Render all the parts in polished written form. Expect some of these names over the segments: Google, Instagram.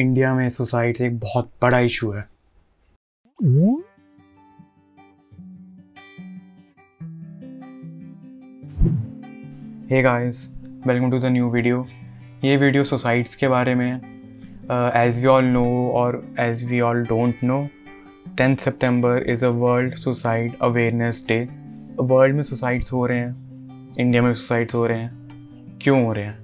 India में suicide एक बहुत बड़ा इशू है। Hey guys, welcome to the new video. ये वीडियो सुसाइड्स के बारे में है। एज वी ऑल नो और as we all don't know, 10 सितंबर is a world suicide awareness day. World में सुसाइड्स हो रहे हैं, इंडिया में सुसाइड्स हो रहे हैं, क्यों हो रहे हैं?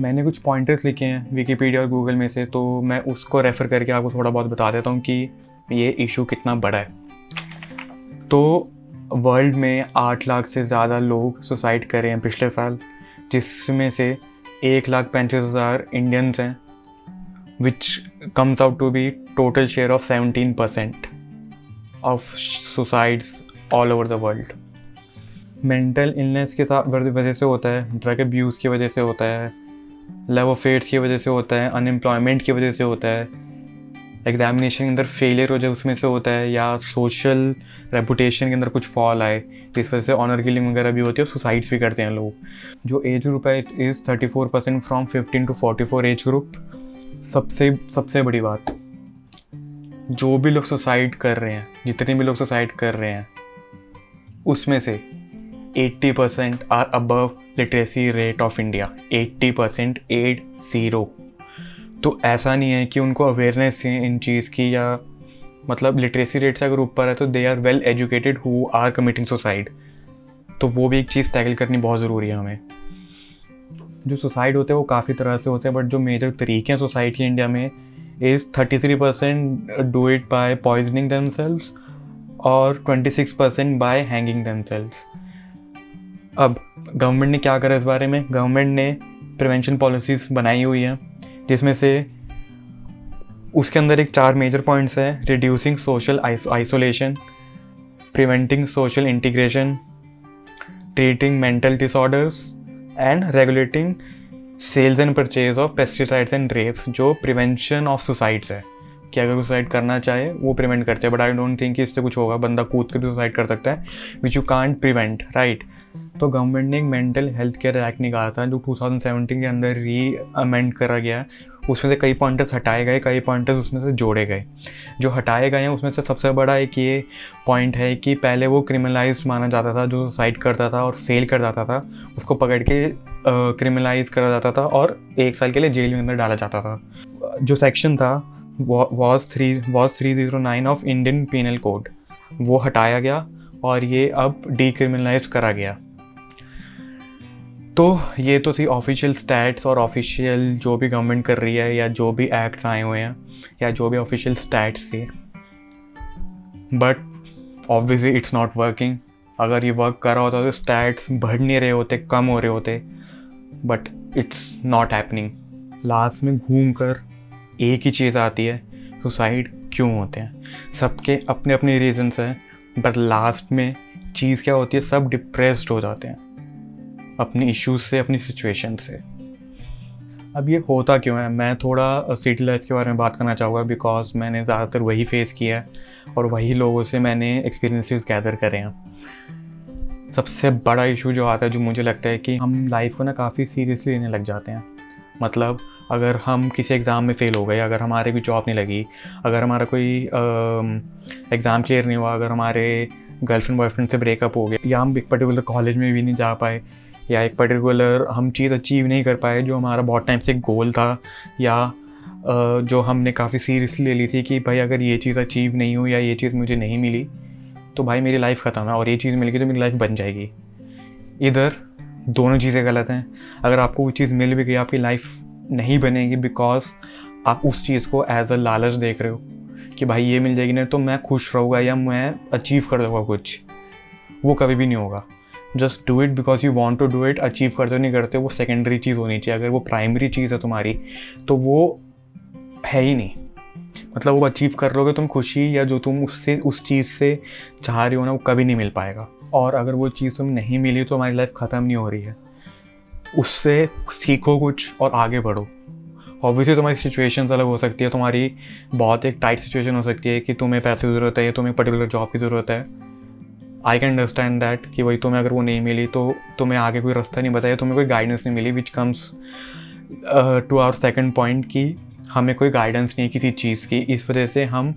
मैंने कुछ पॉइंटर्स लिखे हैं विकिपीडिया और गूगल में से, तो मैं उसको रेफ़र करके आपको थोड़ा बहुत बता देता हूँ कि ये इशू कितना बड़ा है। तो वर्ल्ड में 8 लाख से ज़्यादा लोग सुसाइड कर रहे हैं पिछले साल, जिसमें से 1,35,000 इंडियंस हैं, which comes out to be total share of 17% of suicides all over the world. Mental illness के साथ वजह से होता है, ड्रग अब्यूज़ की वजह से होता है, लव अफेयर्स की वजह से होता है, अनएम्प्लॉयमेंट की वजह से होता है, एग्जामिनेशन के अंदर फेलियर हो जाए उसमें से होता है, या सोशल रेपुटेशन के अंदर कुछ फॉल आए, तो इस वजह से ऑनर किलिंग वगैरह भी होती है, सुसाइड्स भी करते हैं लोग। जो एज ग्रुप है it is 34% from 15 to 44 age group. सबसे बड़ी बात, जो भी लोग सुसाइड कर रहे हैं, जितने भी लोग सुसाइड कर रहे हैं, उसमें से 80% are above literacy rate of India. 80% 80। तो ऐसा नहीं है कि उनको अवेयरनेस है इन चीज़ की, या मतलब लिटरेसी रेट से अगर ऊपर है तो they are well educated who are committing suicide. तो वो भी एक चीज़ टैकल करनी बहुत ज़रूरी है हमें। जो सुसाइड होते हैं वो काफ़ी तरह से होते हैं, बट जो मेजर तरीके हैं सुसाइड के इंडिया में is 33% do it by poisoning themselves और 26% बाय हैंगिंग देमसेल्व्स। अब गवर्नमेंट ने क्या करा इस बारे में? गवर्नमेंट ने प्रिवेंशन पॉलिसीज़ बनाई हुई हैं, जिसमें से उसके अंदर एक 4 मेजर पॉइंट्स हैं। Reducing social isolation, preventing social integration, treating mental disorders and regulating sales and purchase of pesticides and drapes, जो प्रिवेंशन ऑफ सुसाइड्स है कि अगर सुसाइड करना चाहे वो प्रिवेंट करते हैं। बट आई डोंट थिंक कि इससे कुछ होगा, बंदा कूद के भी सुसाइड कर सकता है, which you can't prevent, right. तो गवर्नमेंट ने एक मेंटल हेल्थ केयर एक्ट निकाला था, जो 2017 के अंदर री अमेंड करा गया है। उसमें से कई पॉइंटर्स हटाए गए, कई पॉइंटर्स उसमें से जोड़े गए। जो हटाए गए हैं उसमें से सबसे बड़ा एक ये पॉइंट है कि पहले वो क्रिमिनलाइज माना जाता था, जो सुसाइड करता था और फेल कर जाता था उसको पकड़ के क्रिमिनलाइज करा जाता था और 1 साल के लिए जेल में अंदर डाला जाता था। जो सेक्शन था was 309 of Indian penal code, वो हटाया गया और ये अब डीक्रिमिनलाइज करा गया। तो ये तो थी ऑफिशियल स्टैट्स और ऑफिशियल जो भी गवर्नमेंट कर रही है या जो भी एक्ट्स आए हुए हैं या जो भी ऑफिशियल स्टैट्स थी, but obviously it's not working. अगर ये वर्क कर रहा होता तो स्टैट्स बढ़ नहीं रहे होते, कम हो रहे होते, but it's not happening. Last में घूम कर एक ही चीज़ आती है, सुसाइड क्यों होते हैं? सबके अपने अपने रीजंस हैं, बट लास्ट में चीज़ क्या होती है, सब डिप्रेस्ड हो जाते हैं अपने इश्यूज से, अपनी सिचुएशन से। अब ये होता क्यों है? मैं थोड़ा सिटी लाइफ के बारे में बात करना चाहूँगा, बिकॉज मैंने ज़्यादातर वही फेस किया है और वही लोगों से मैंने एक्सपीरियंसेस गैदर करे हैं। सबसे बड़ा इशू जो आता है, जो मुझे लगता है कि हम लाइफ को ना काफ़ी सीरियसली लेने लग जाते हैं। मतलब अगर हम किसी एग्ज़ाम में फ़ेल हो गए, अगर हमारे कोई जॉब नहीं लगी, अगर हमारा कोई एग्ज़ाम क्लियर नहीं हुआ, अगर हमारे गर्लफ्रेंड बॉयफ्रेंड से ब्रेकअप हो गया, या हम एक पर्टिकुलर कॉलेज में भी नहीं जा पाए, या एक पर्टिकुलर हम चीज़ अचीव नहीं कर पाए जो हमारा बहुत टाइम से गोल था, या जो हमने काफ़ी सीरियसली ले ली थी कि भाई अगर ये चीज़ अचीव नहीं हुई या ये चीज़ मुझे नहीं मिली तो भाई मेरी लाइफ ख़त्म है, और ये चीज़ मिल गई तो मेरी लाइफ बन जाएगी। इधर दोनों चीज़ें गलत हैं। अगर आपको वो चीज़ मिल भी गई, आपकी लाइफ नहीं बनेगी, बिकॉज आप उस चीज़ को एज अ लालच देख रहे हो कि भाई ये मिल जाएगी ना तो मैं खुश रहूँगा या मैं अचीव कर लूँगा कुछ। वो कभी भी नहीं होगा। Just do it because you want to do it. Achieve करते नहीं करते वो सेकेंडरी चीज़ होनी चाहिए। अगर वो प्राइमरी चीज़ है तुम्हारी तो वो है ही नहीं। मतलब वो अचीव कर लोगे तुम, खुशी या जो तुम उससे उस चीज़ से चाह रहे हो ना, वो कभी नहीं मिल पाएगा। और अगर वो चीज़ तुम्हें नहीं मिली तो हमारी लाइफ ख़त्म नहीं हो रही है। उससे सीखो कुछ और आगे बढ़ो। ऑब्वियसली तुम्हारी सिचुएशंस अलग हो सकती है, तुम्हारी बहुत एक टाइट सिचुएशन हो सकती है कि तुम्हें पैसे की ज़रूरत है या तुम्हें पर्टिकुलर जॉब की ज़रूरत है। आई कैन अंडरस्टैंड दैट कि वही तुम्हें अगर वो नहीं मिली तो तुम्हें आगे कोई रास्ता नहीं बताया, तुम्हें कोई गाइडेंस नहीं मिली, which comes to our second point कि हमें कोई गाइडेंस नहीं है किसी चीज़ की, इस वजह से हम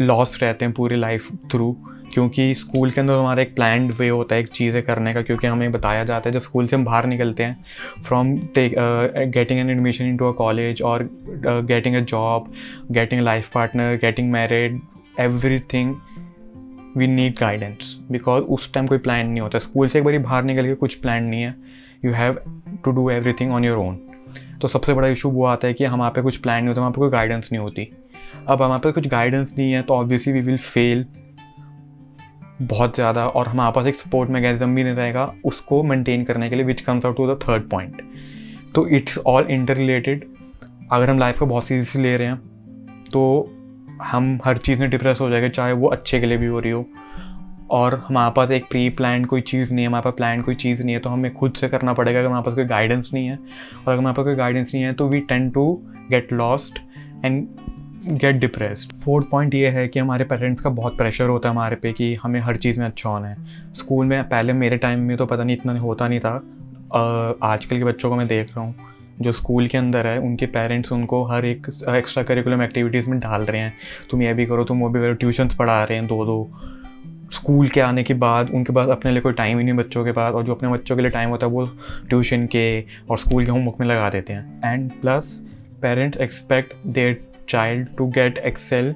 लॉस रहते हैं पूरी लाइफ थ्रू। क्योंकि स्कूल के अंदर हमारा एक प्लान्ड वे होता है एक चीज़ें करने का, क्योंकि हमें बताया जाता है जब स्कूल से हम बाहर निकलते हैं from getting an admission into a college और getting a job, getting life partner, getting married, everything we need guidance, because उस टाइम कोई प्लान नहीं होता। स्कूल से एक बार बाहर निकल के कुछ प्लान नहीं है, you have to do everything on your own. तो सबसे बड़ा इशू वो आता है कि हमारे पे कुछ प्लान नहीं होता, हमारे पे कोई गाइडेंस नहीं होती। अब हमारे पे कुछ गाइडेंस नहीं है तो ऑब्वियसली वी विल फेल बहुत ज़्यादा, और हमारे पास एक सपोर्ट मैकेनिज्म भी नहीं रहेगा उसको मेंटेन करने के लिए, which comes out to the third point. तो इट्स ऑल इंटर रिलेटेड। अगर हम लाइफ को बहुत सीरियसली ले रहे हैं तो हम हर चीज़ में डिप्रेस हो जाएगा, चाहे वो अच्छे के लिए भी हो रही हो, और हमारे पास एक प्री प्लान कोई चीज़ नहीं है, हमारे पास प्लान कोई चीज़ नहीं है, तो हमें खुद से करना पड़ेगा अगर हमारे पास कोई गाइडेंस नहीं है। और अगर हमारे पास कोई गाइडेंस नहीं है तो we tend to get lost and get depressed. Fourth point ये है कि हमारे पेरेंट्स का बहुत प्रेशर होता है हमारे पे कि हमें हर चीज़ में अच्छा होना है। स्कूल में पहले मेरे टाइम में तो पता नहीं इतना होता नहीं था, आजकल के बच्चों को मैं देख रहा हूँ जो स्कूल के अंदर है उनके पेरेंट्स उनको हर एक एक्स्ट्रा करिकुलम एक्टिविटीज़ में डाल रहे हैं, तुम ये भी करो तुम वो भी करो, ट्यूशन्स पढ़ा रहे हैं दो दो। स्कूल के आने के बाद उनके पास अपने लिए कोई टाइम ही नहीं बच्चों के पास, और जो अपने बच्चों के लिए टाइम होता है वो ट्यूशन के और स्कूल के होमवर्क में लगा देते हैं। And plus parents expect their child to get excel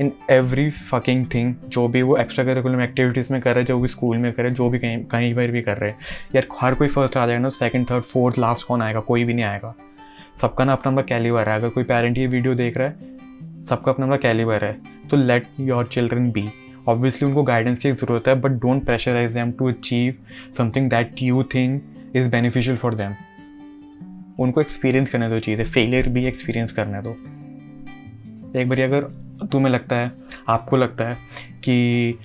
in every fucking thing, जो भी वो एक्स्ट्रा करिकुलम एक्टिविटीज़ में कर रहे, जो भी स्कूल में कर रहे, जो भी कहीं बार भी कर रहे हैं। यार हर कोई फर्स्ट आ जाएगा ना, सेकंड थर्ड फोर्थ लास्ट कौन आएगा? कोई भी नहीं आएगा। सबका ना अपना अपना कैलिबर है। अगर कोई पेरेंट ये वीडियो देख रहा है, सबका अपना अपना कैलिबर है, तो let your children be. Obviously उनको गाइडेंस की ज़रूरत है, but don't pressurise them to achieve something that you think is beneficial for them. उनको एक्सपीरियंस करने दो चीज़ें, फेलियर भी एक्सपीरियंस करने दो। एक बार अगर तुम्हें लगता है, आपको लगता है कि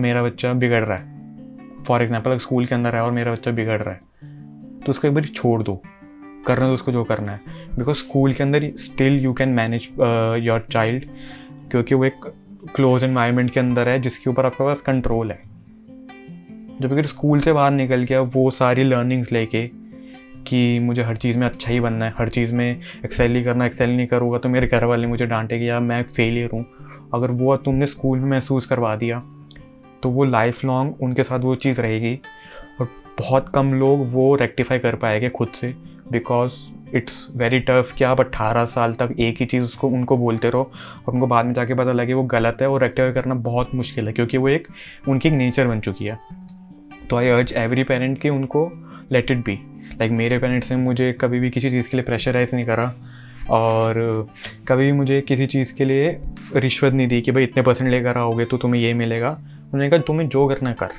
मेरा बच्चा बिगड़ रहा है, फॉर एग्जाम्पल अगर स्कूल के अंदर है और मेरा बच्चा बिगड़ रहा है, तो उसको एक बार छोड़ दो, करने दो उसको जो करना है, बिकॉज स्कूल के अंदर still you can manage your child, क्योंकि वो एक क्लोज एनवायरनमेंट के अंदर है जिसके ऊपर आपके पास कंट्रोल है। जब अगर स्कूल से बाहर निकल गया वो सारी लर्निंग्स लेके कि मुझे हर चीज़ में अच्छा ही बनना है, हर चीज़ में एक्सेल ही करना, एक्सेल नहीं करूँगा तो मेरे घर वाले मुझे डांटेंगे या मैं फेलियर हूँ, अगर वो तुमने स्कूल में महसूस करवा दिया तो वो लाइफ लॉन्ग उनके साथ वो चीज़ रहेगी, और बहुत कम लोग वो रेक्टिफाई कर पाएंगे खुद से, बिकॉज इट्स वेरी टफ कि आप 18 साल तक एक ही चीज़ उसको उनको बोलते रहो और उनको बाद में जाके पता लगे वो गलत है, और रेक्टिफाई करना बहुत मुश्किल है क्योंकि वो एक उनकी एक नेचर बन चुकी है। तो आई अर्ज एवरी पेरेंट कि उनको लेट इट बी। लाइक मेरे पेरेंट्स ने मुझे कभी भी किसी चीज़ के लिए प्रेशराइज नहीं करा, और कभी भी मुझे किसी चीज़ के लिए रिश्वत नहीं दी कि भाई इतने परसेंट लेकर आओगे तो तुम्हें ये मिलेगा। उन्होंने कहा तुम्हें जो करना कर,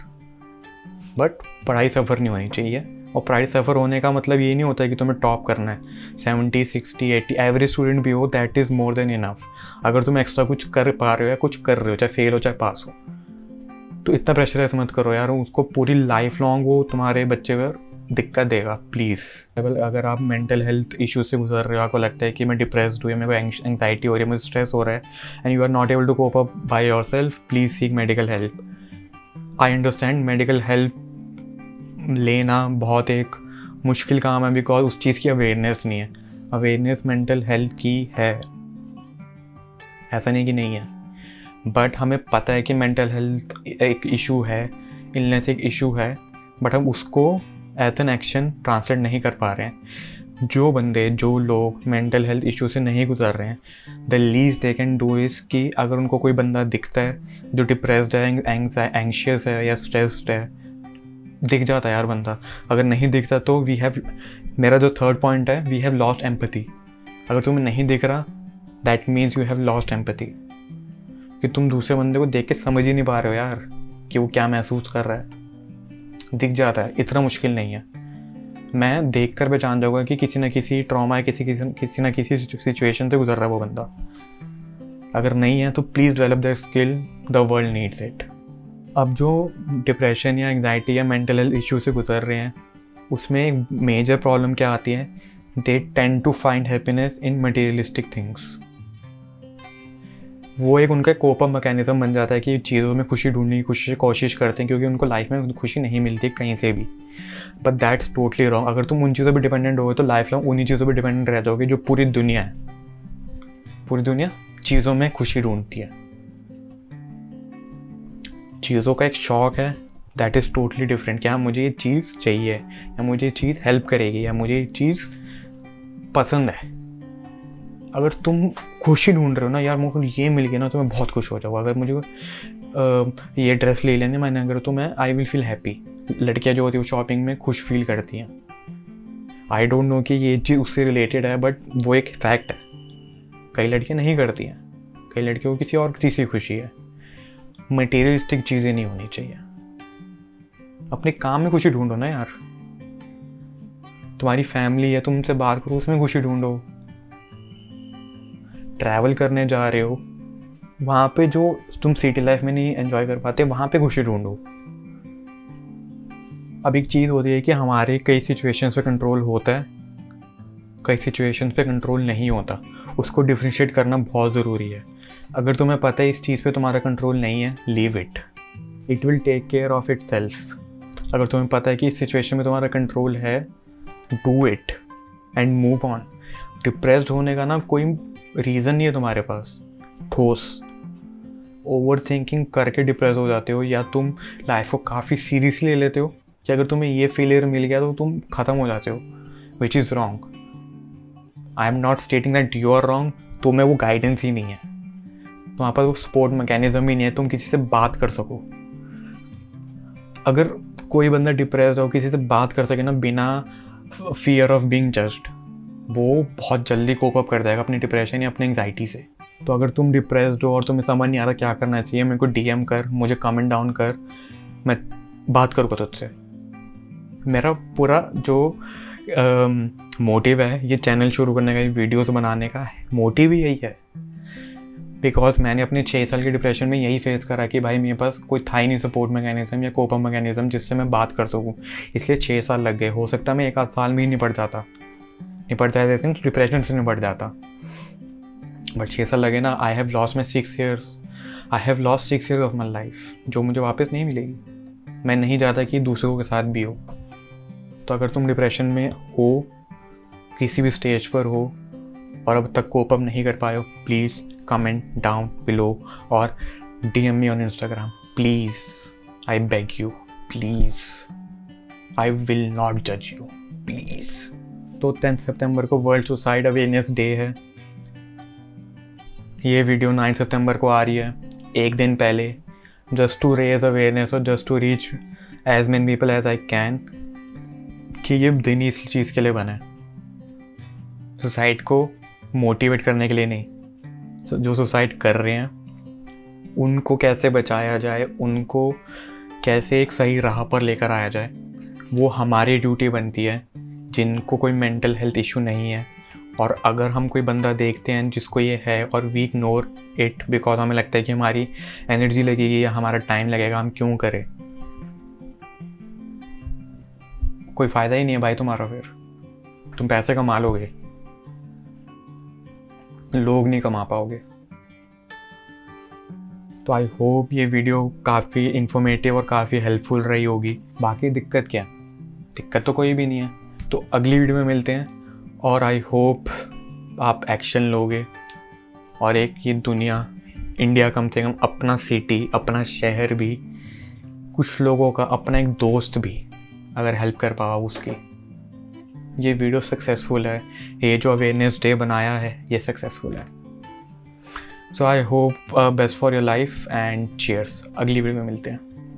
बट पढ़ाई सफ़र नहीं होनी चाहिए। और पढ़ाई सफ़र होने का मतलब ये नहीं होता है कि तुम्हें टॉप करना है, 70, 60, 80 एवरेज स्टूडेंट भी हो, that is more than enough. अगर तुम एक्स्ट्रा कुछ कर पा रहे हो या कुछ कर रहे हो, चाहे फेल हो चाहे पास हो, तो इतना प्रेशराइज मत करो यार, उसको पूरी लाइफ लॉन्ग वो तुम्हारे बच्चे पर दिक्कत देगा। प्लीज़ अगर आप मेंटल हेल्थ इशू से गुजर रहे हो, आपको लगता है कि मैं डिप्रेस्ड हूँ या मेरे को एंग्जाइटी हो रही है, मुझे स्ट्रेस हो रहा है, and you are not able to cope up by yourself, please seek medical help. I understand medical help लेना बहुत एक मुश्किल काम है, बिकॉज उस चीज़ की अवेयरनेस नहीं है। अवेयरनेस मेंटल हेल्थ की है, ऐसा नहीं कि नहीं है, बट हमें पता है कि मेंटल हेल्थ एक इशू है, इलनेस एक इशू है, बट हम उसको एज एन एक्शन ट्रांसलेट नहीं कर पा रहे हैं। जो बंदे जो लोग मेंटल हेल्थ इशू से नहीं गुजर रहे हैं, the least they can do is कि अगर उनको कोई बंदा दिखता है जो डिप्रेस्ड है, एंशियस है या स्ट्रेस्ड है, दिख जाता है यार बंदा, अगर नहीं दिखता तो वी हैव, मेरा जो थर्ड पॉइंट है, वी हैव लॉस्ट एम्पैथी। अगर तुम्हें नहीं दिख रहा that means you have lost empathy, कि तुम दूसरे बंदे को देख के समझ ही नहीं पा रहे हो यार कि वो क्या महसूस कर रहा है। दिख जाता है, इतना मुश्किल नहीं है। मैं देख कर पहचान जाऊँगा कि किसी ना किसी ट्रॉमा है, किसी ना किसी सिचुएशन से गुजर रहा है वो बंदा। अगर नहीं है तो please develop that skill, the world needs it. अब जो डिप्रेशन या एंग्जाइटी या मेंटल हेल्थ इशू से गुजर रहे हैं, उसमें एक मेजर प्रॉब्लम क्या आती है, they tend to find happiness in materialistic things. वो एक उनका कोप अप मैकेनिज्म बन जाता है कि चीज़ों में खुशी ढूंढने की कोशिश करते हैं, क्योंकि उनको लाइफ में खुशी नहीं मिलती कहीं से भी। But that's totally wrong. अगर तुम उन चीज़ों पर डिपेंडेंट हो तो लाइफ लॉन्ग उन्हीं चीज़ों पर डिपेंडेंट रह जाओगे जो पूरी दुनिया है। पूरी दुनिया चीज़ों में खुशी ढूंढती है, चीज़ों का एक शौक है, दैट इज़ टोटली डिफरेंट। क्या मुझे ये चीज़ चाहिए या मुझे ये चीज़ हेल्प करेगी या मुझे ये चीज़ पसंद है। अगर तुम खुशी ढूंढ रहे हो ना यार मुझे ये मिल गया ना तो मैं बहुत खुश हो जाऊँगा, अगर मुझे ये ड्रेस ले लेने मैंने अगर तो मैं आई विल फील हैप्पी। लड़कियाँ जो होती है वो शॉपिंग में खुश फील करती हैं। आई डोंट नो कि ये चीज़ उससे रिलेटेड है बट वो एक फैक्ट है। कई लड़कियाँ नहीं करती हैं, कई लड़कियों को किसी और चीज़ से खुशी है। मटेरियलिस्टिक चीज़ें नहीं होनी चाहिए, अपने काम में खुशी ढूंढो ना यार। तुम्हारी फैमिली है, तुमसे बात करो उसमें खुशी ढूंढो। ट्रैवल करने जा रहे हो, वहाँ पे जो तुम सिटी लाइफ में नहीं एंजॉय कर पाते वहाँ पे खुशी ढूंढो। अब एक चीज़ होती है कि हमारे कई सिचुएशंस पे कंट्रोल होता है, कई सिचुएशंस पे कंट्रोल नहीं होता। उसको डिफ्रेंशिएट करना बहुत ज़रूरी है। अगर तुम्हें पता है इस चीज़ पे तुम्हारा कंट्रोल नहीं है, leave it, it will take care of itself. अगर तुम्हें पता है कि इस सिचुएशन में तुम्हारा कंट्रोल है, do it and move on. Depressed होने का ना कोई रीज़न नहीं है तुम्हारे पास ठोस। ओवर थिंकिंग करके डिप्रेस हो जाते हो या तुम लाइफ को काफ़ी सीरियसली ले लेते हो या अगर तुम्हें ये फेलियर मिल गया तो तुम ख़त्म हो जाते हो, which is wrong. I am not stating that you are wrong, तुम्हें वो गाइडेंस ही नहीं है, तुम्हारे पास वो सपोर्ट मैकेनिज्म ही नहीं है, तुम किसी से बात कर सको। अगर कोई बंदा डिप्रेस्ड हो किसी से बात कर सके ना बिना फियर ऑफ बीइंग जज्ड, वो बहुत जल्दी कोप अप कर जाएगा अपने डिप्रेशन या अपने एंग्जाइटी से। तो अगर तुम डिप्रेस्ड हो और तुम्हें समझ नहीं आ रहा क्या करना चाहिए, मेरे को डीएम कर, मुझे कमेंट डाउन कर, मैं बात करूँगा तुझसे। मेरा पूरा जो मोटिव है ये चैनल शुरू करने का, ये वीडियोज़ बनाने का मोटिव ही यही है। बिकॉज मैंने अपने 6 साल के डिप्रेशन में यही फेस करा कि भाई मेरे पास कोई था ही नहीं सपोर्ट मैकेनिज्म या कोपअप मैकेनिज्म जिससे मैं बात कर सकूँ, इसलिए 6 साल लग गए। हो सकता मैं 1-2 साल में ही निपट जाता डिप्रेशन से निपट जाता, बट 6 साल लगे ना। I have lost my 6 years, I have lost 6 years of my life जो मुझे वापस नहीं मिलेगी। मैं नहीं चाहता कि दूसरों के साथ भी हो। तो अगर तुम डिप्रेशन में हो, किसी भी स्टेज पर हो और अब तक कोप अप नहीं कर पाए हो, प्लीज़ कमेंट डाउन बिलो और DM me on Instagram, please I beg you, please I will not जज यू, प्लीज़। तो 10 सितंबर को वर्ल्ड सुसाइड अवेयरनेस डे है। ये वीडियो 9 सितंबर को आ रही है, एक दिन पहले, जस्ट टू रेज अवेयरनेस और just to reach as many people as I can कि ये दिन ही इस चीज़ के लिए बना है, सुसाइड को मोटिवेट करने के लिए नहीं। जो सुसाइड कर रहे हैं उनको कैसे बचाया जाए, उनको कैसे एक सही राह पर लेकर आया जाए, वो हमारी ड्यूटी बनती है जिनको कोई मेंटल हेल्थ इशू नहीं है। और अगर हम कोई बंदा देखते हैं जिसको ये है और वी इग्नोर इट बिकॉज हमें लगता है कि हमारी एनर्जी लगेगी या हमारा टाइम लगेगा, हम क्यों करें, कोई फ़ायदा ही नहीं है भाई तुम्हारा। फिर तुम पैसे कमा लोगे, लोग नहीं कमा पाओगे। तो आई होप ये वीडियो काफ़ी इन्फॉर्मेटिव और काफ़ी हेल्पफुल रही होगी। बाकी दिक्कत क्या, दिक्कत तो कोई भी नहीं है। तो अगली वीडियो में मिलते हैं और आई होप आप एक्शन लोगे और एक ये दुनिया, इंडिया कम से कम, अपना सिटी, अपना शहर भी, कुछ लोगों का अपना एक दोस्त भी अगर हेल्प कर पाओ उसकी। ये वीडियो सक्सेसफुल है, ये जो अवेयरनेस डे बनाया है ये सक्सेसफुल है। So I hope best for your life and cheers. अगली वीडियो में मिलते हैं।